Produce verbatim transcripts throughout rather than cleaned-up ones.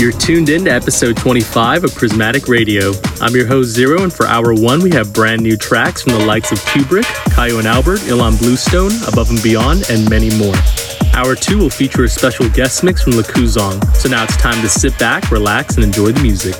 You're tuned in to episode twenty-five of Prismatic Radio. I'm your host, Xeroh, and for hour one, we have brand new tracks from the likes of Cuebrick, Kayo and Albert, Ilan Bluestone, Above and Beyond, and many more. Hour two will feature a special guest mix from Lacuzong. So now it's time to sit back, relax, and enjoy the music.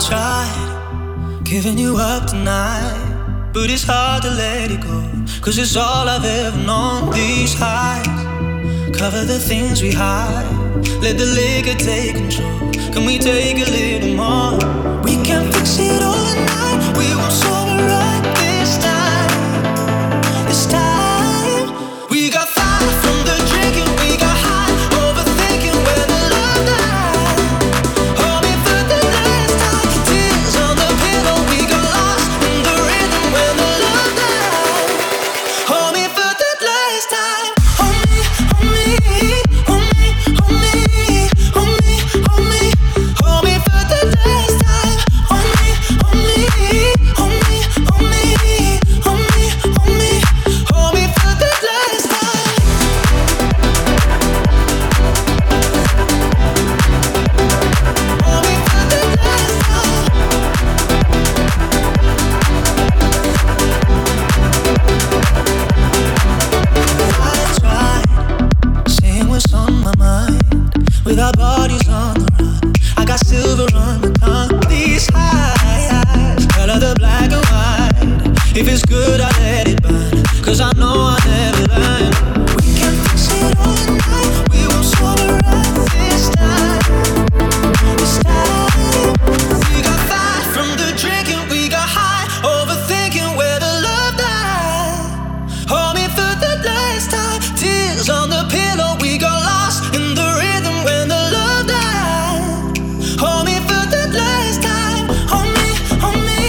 tried giving you up tonight, but it's hard to let it go, 'cause it's all I've ever known. These highs cover the things we hide. Let the liquor take control. Can we take a little more? We can fix it overnight. We won't sober up this time. This time we got fire from the drinking. We got high overthinking. Where the love died. Only for the last time. Tears on the pillow. We got lost in the rhythm. Where the love died. Only for the last time. Only, only. If it's good, I let it burn, 'cause I know I never learn. We can fix it overnight. We won't sober up this time. This time we got fire from the drinking. We got high overthinking. Where the love died. Hold me for the last time. Tears on the pillow. We got lost in the rhythm. When the love died. Hold me for the last time. Hold me, hold me.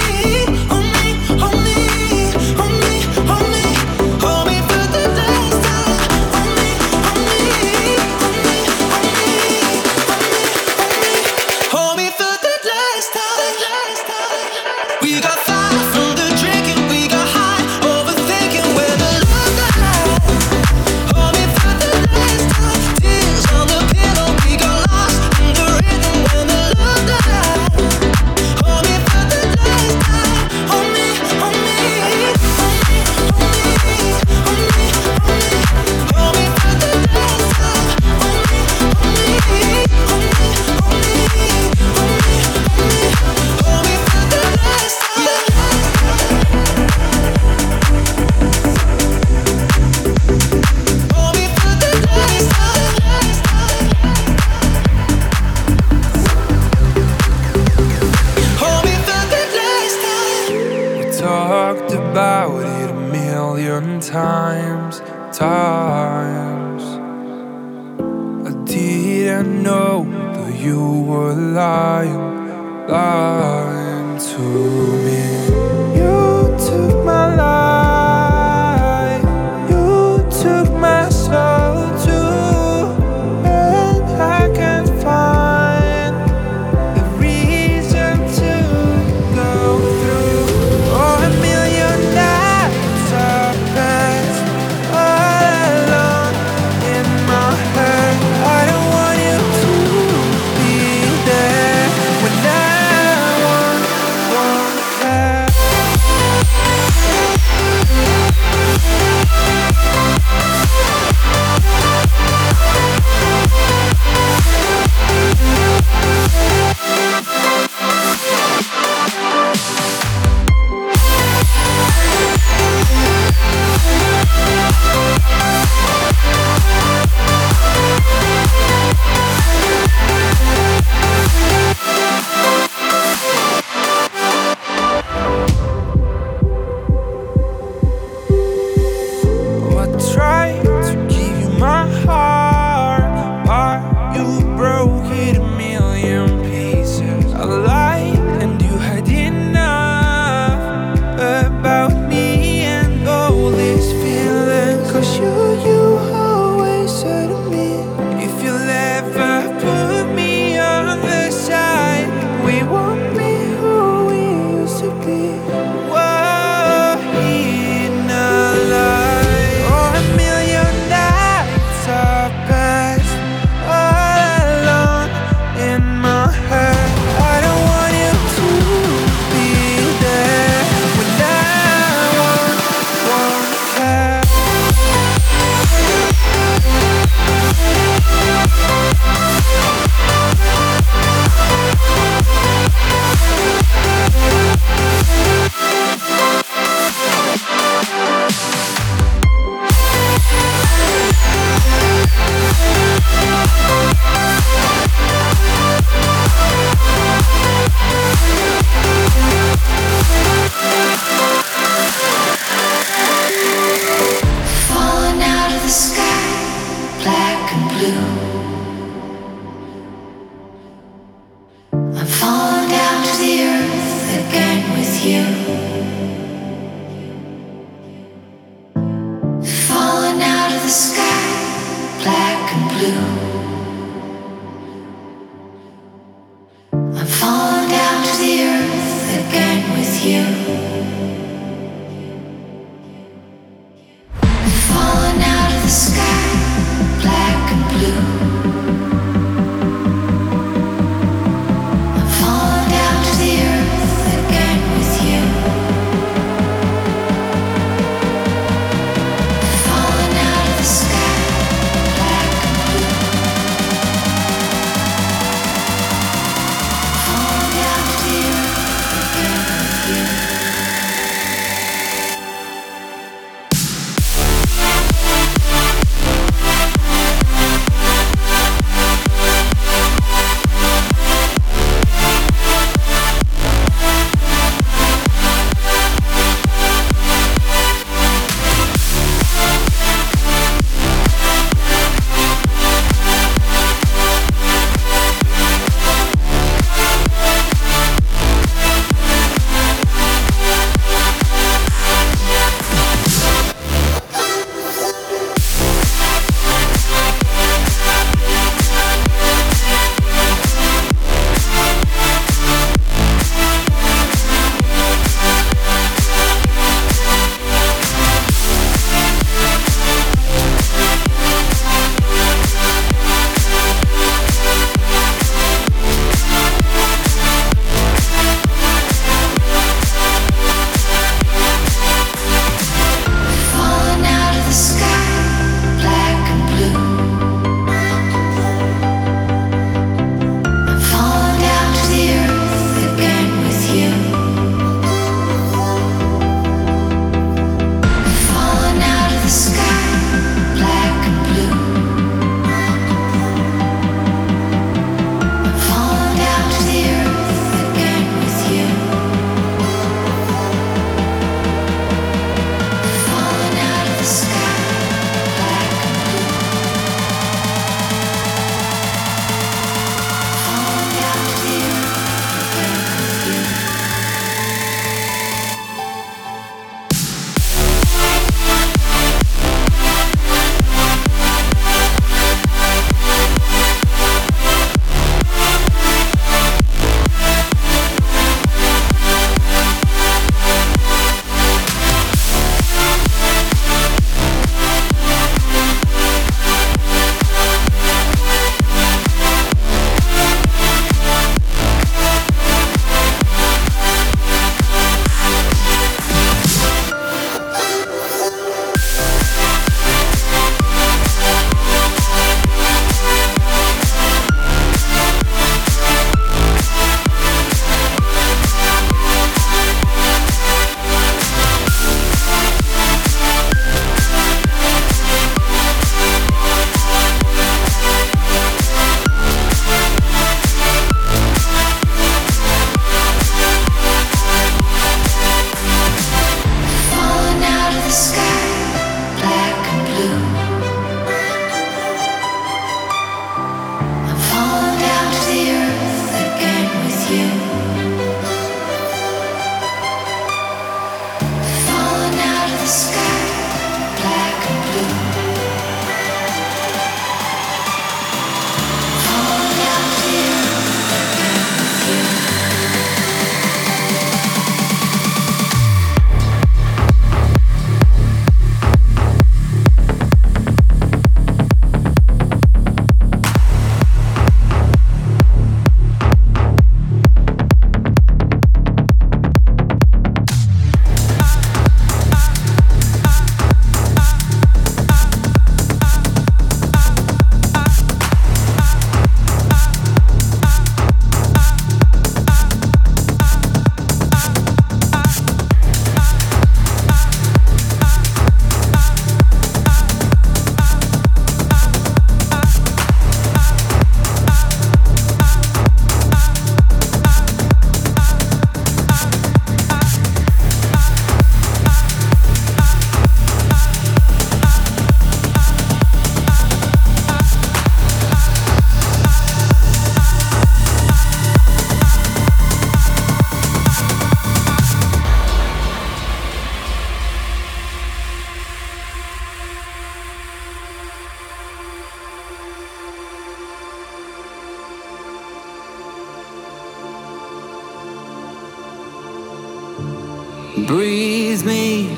Breathe me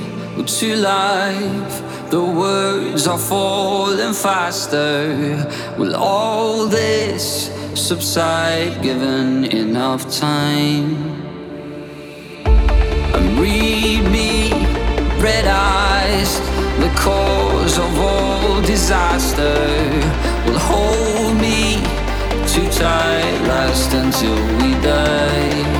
to life. The words are falling faster. Will all this subside given enough time? And read me, red eyes, the cause of all disaster. Will hold me too tight, last until we die.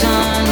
Sun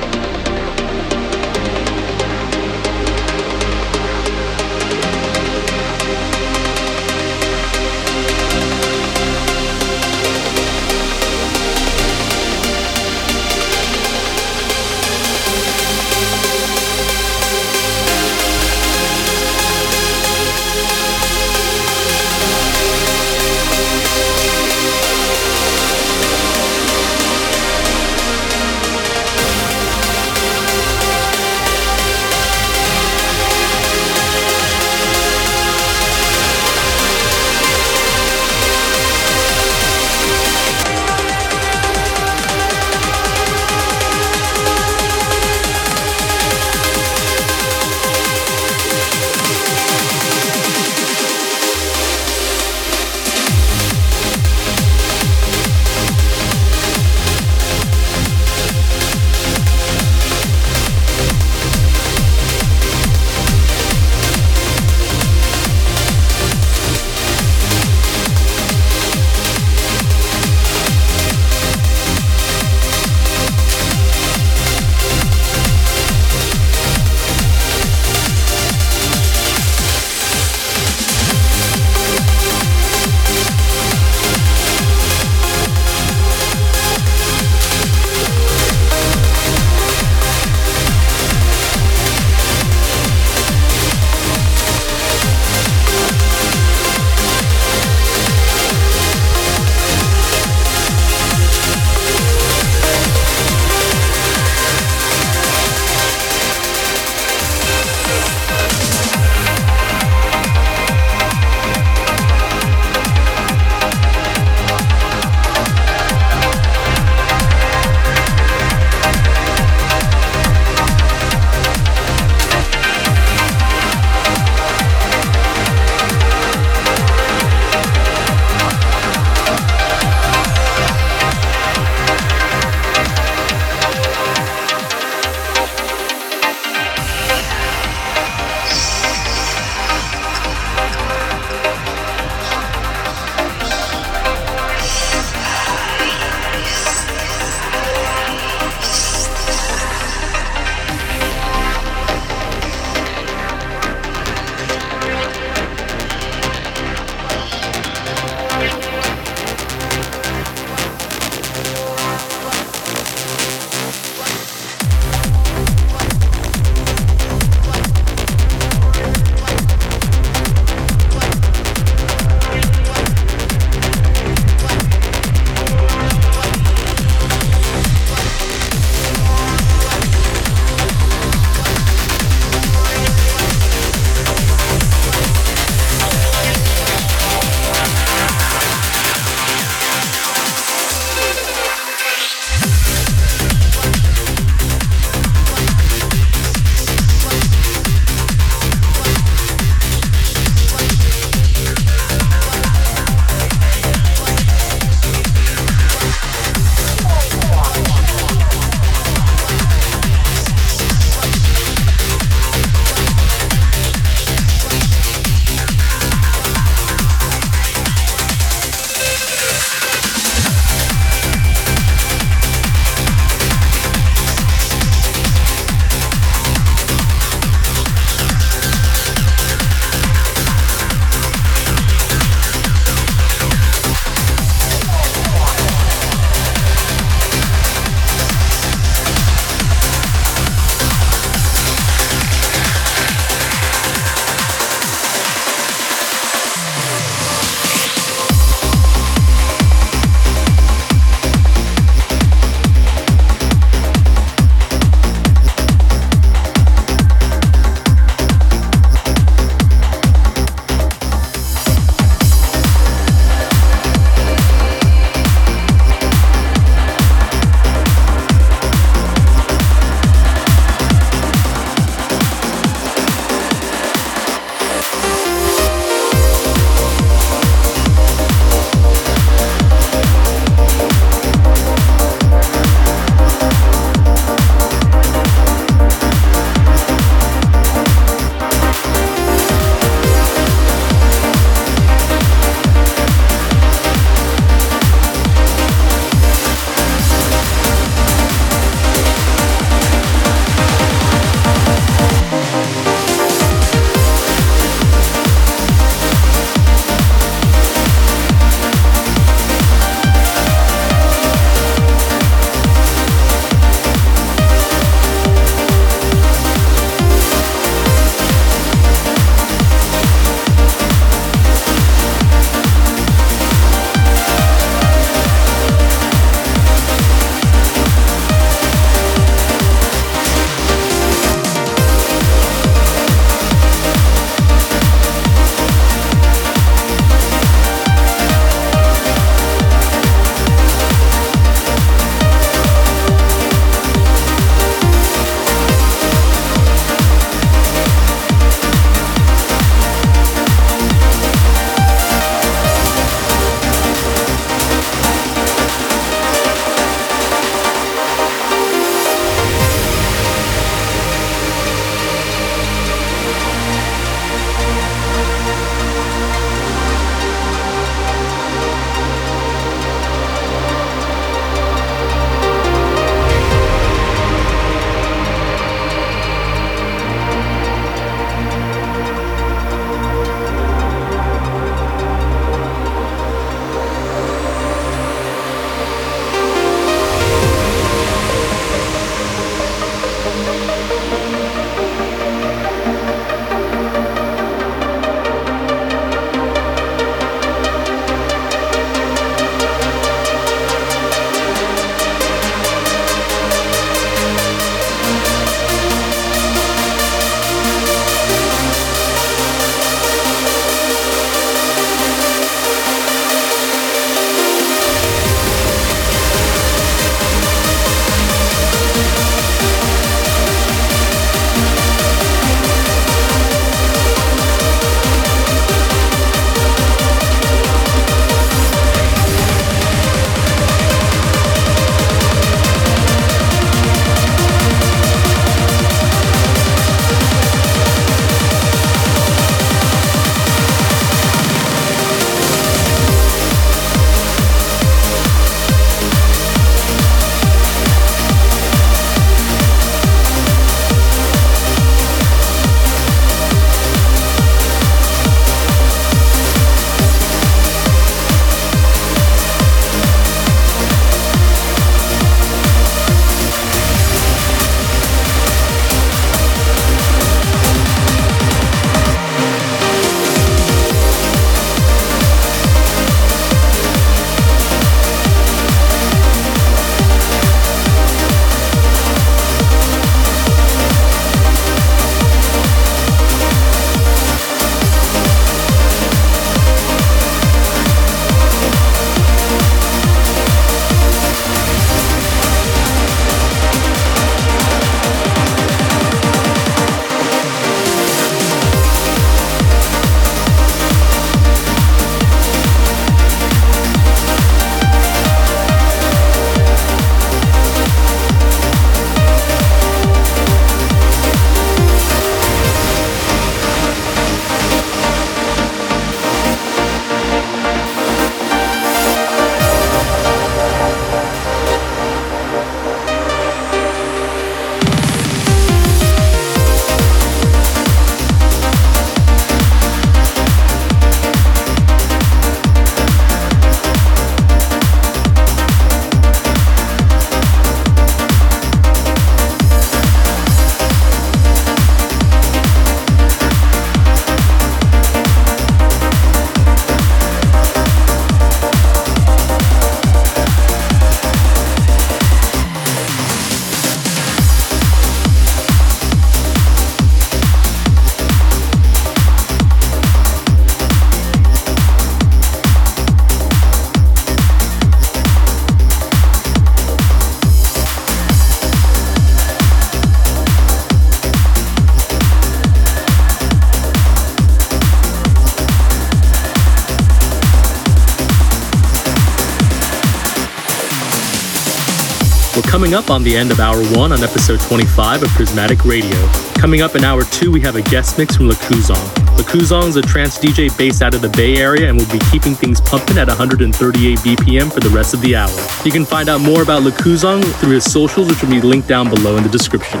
We're coming up on the end of Hour one on Episode twenty-five of Prismatic Radio. Coming up in Hour two, we have a guest mix from Lacuzong. Lacuzong is a trance D J based out of the Bay Area and will be keeping things pumping at one thirty-eight B P M for the rest of the hour. You can find out more about Lacuzong through his socials, which will be linked down below in the description.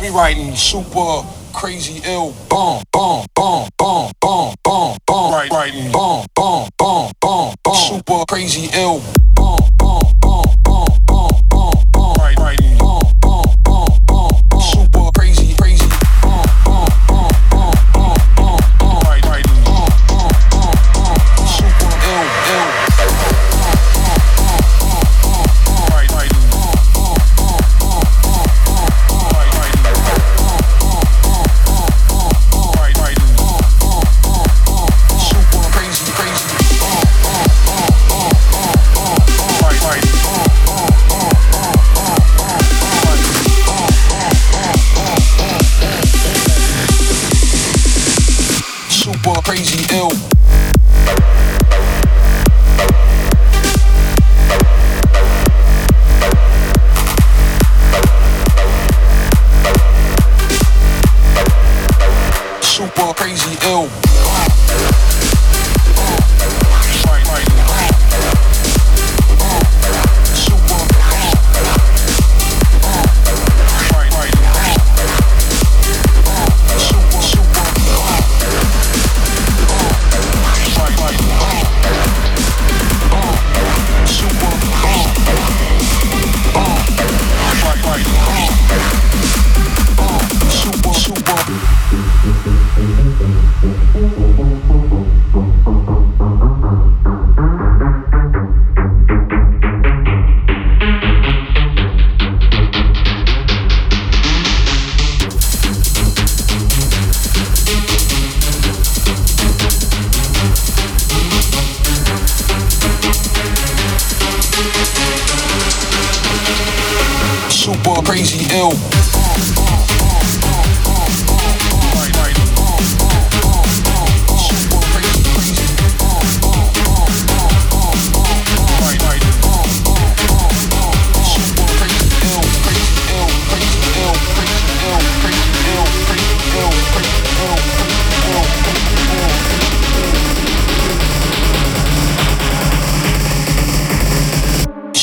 copywriting super crazy ill boom boom boom boom boom boom boom right writing boom boom boom boom boom super crazy ill boom boom boom boom boom boom boom right writing boom boom boom boom boom super crazy crazy boom boom boom boom boom boom boom right writing boom boom boom boom super ill ill right writing boom boom boom boom boom boom right writing super crazy ill. Super crazy ill. Super crazy ill.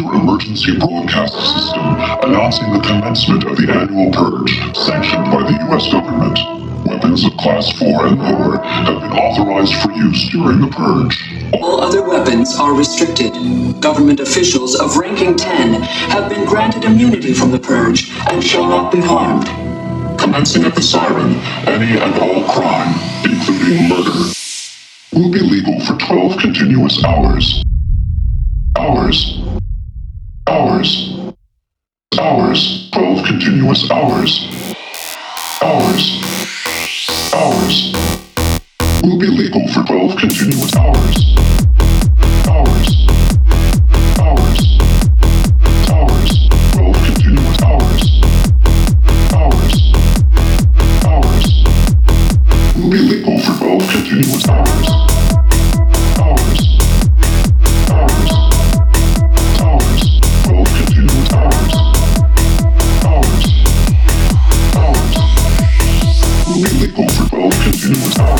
major emergency broadcast system announcing the commencement of the annual purge sanctioned by the U S government. Weapons of Class four and lower have been authorized for use during the purge. All other weapons are restricted. Government officials of ranking ten have been granted immunity from the purge and shall not be harmed. Commencing at the siren, any and all crime, including murder, will be legal for twelve continuous hours. Hours. Hours. Hours. twelve continuous hours. Hours. Hours. Will be legal for twelve continuous hours. Hours. Hours. Hours. twelve continuous hours. Hours. Hours. Will be legal for twelve continuous hours. Go for both continuous hours.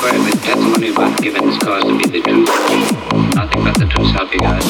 swear with testimony of God given this cause to be the truth. Nothing but the truth, help you God.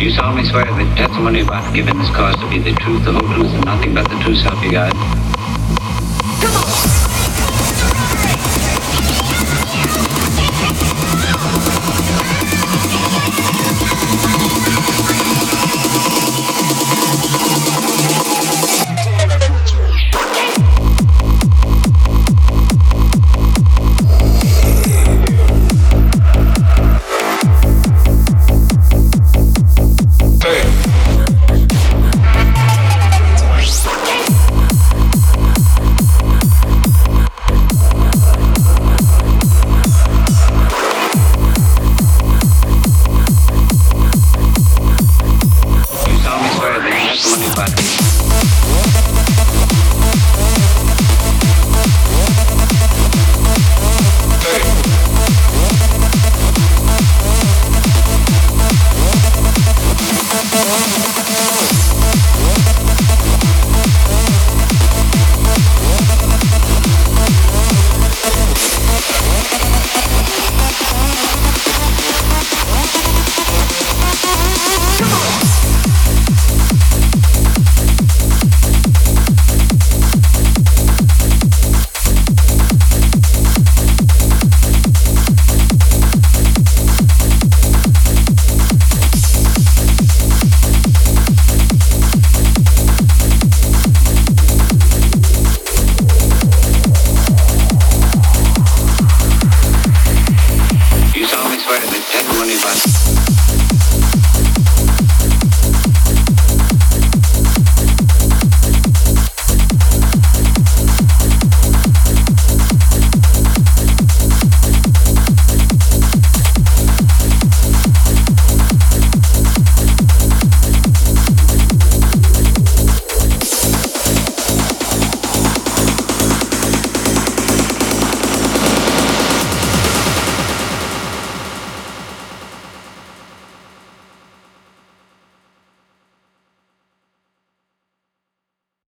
You solemnly swear that the testimony about given this cause to be the truth, the whole truth, and nothing but the truth, so help you God. Money, but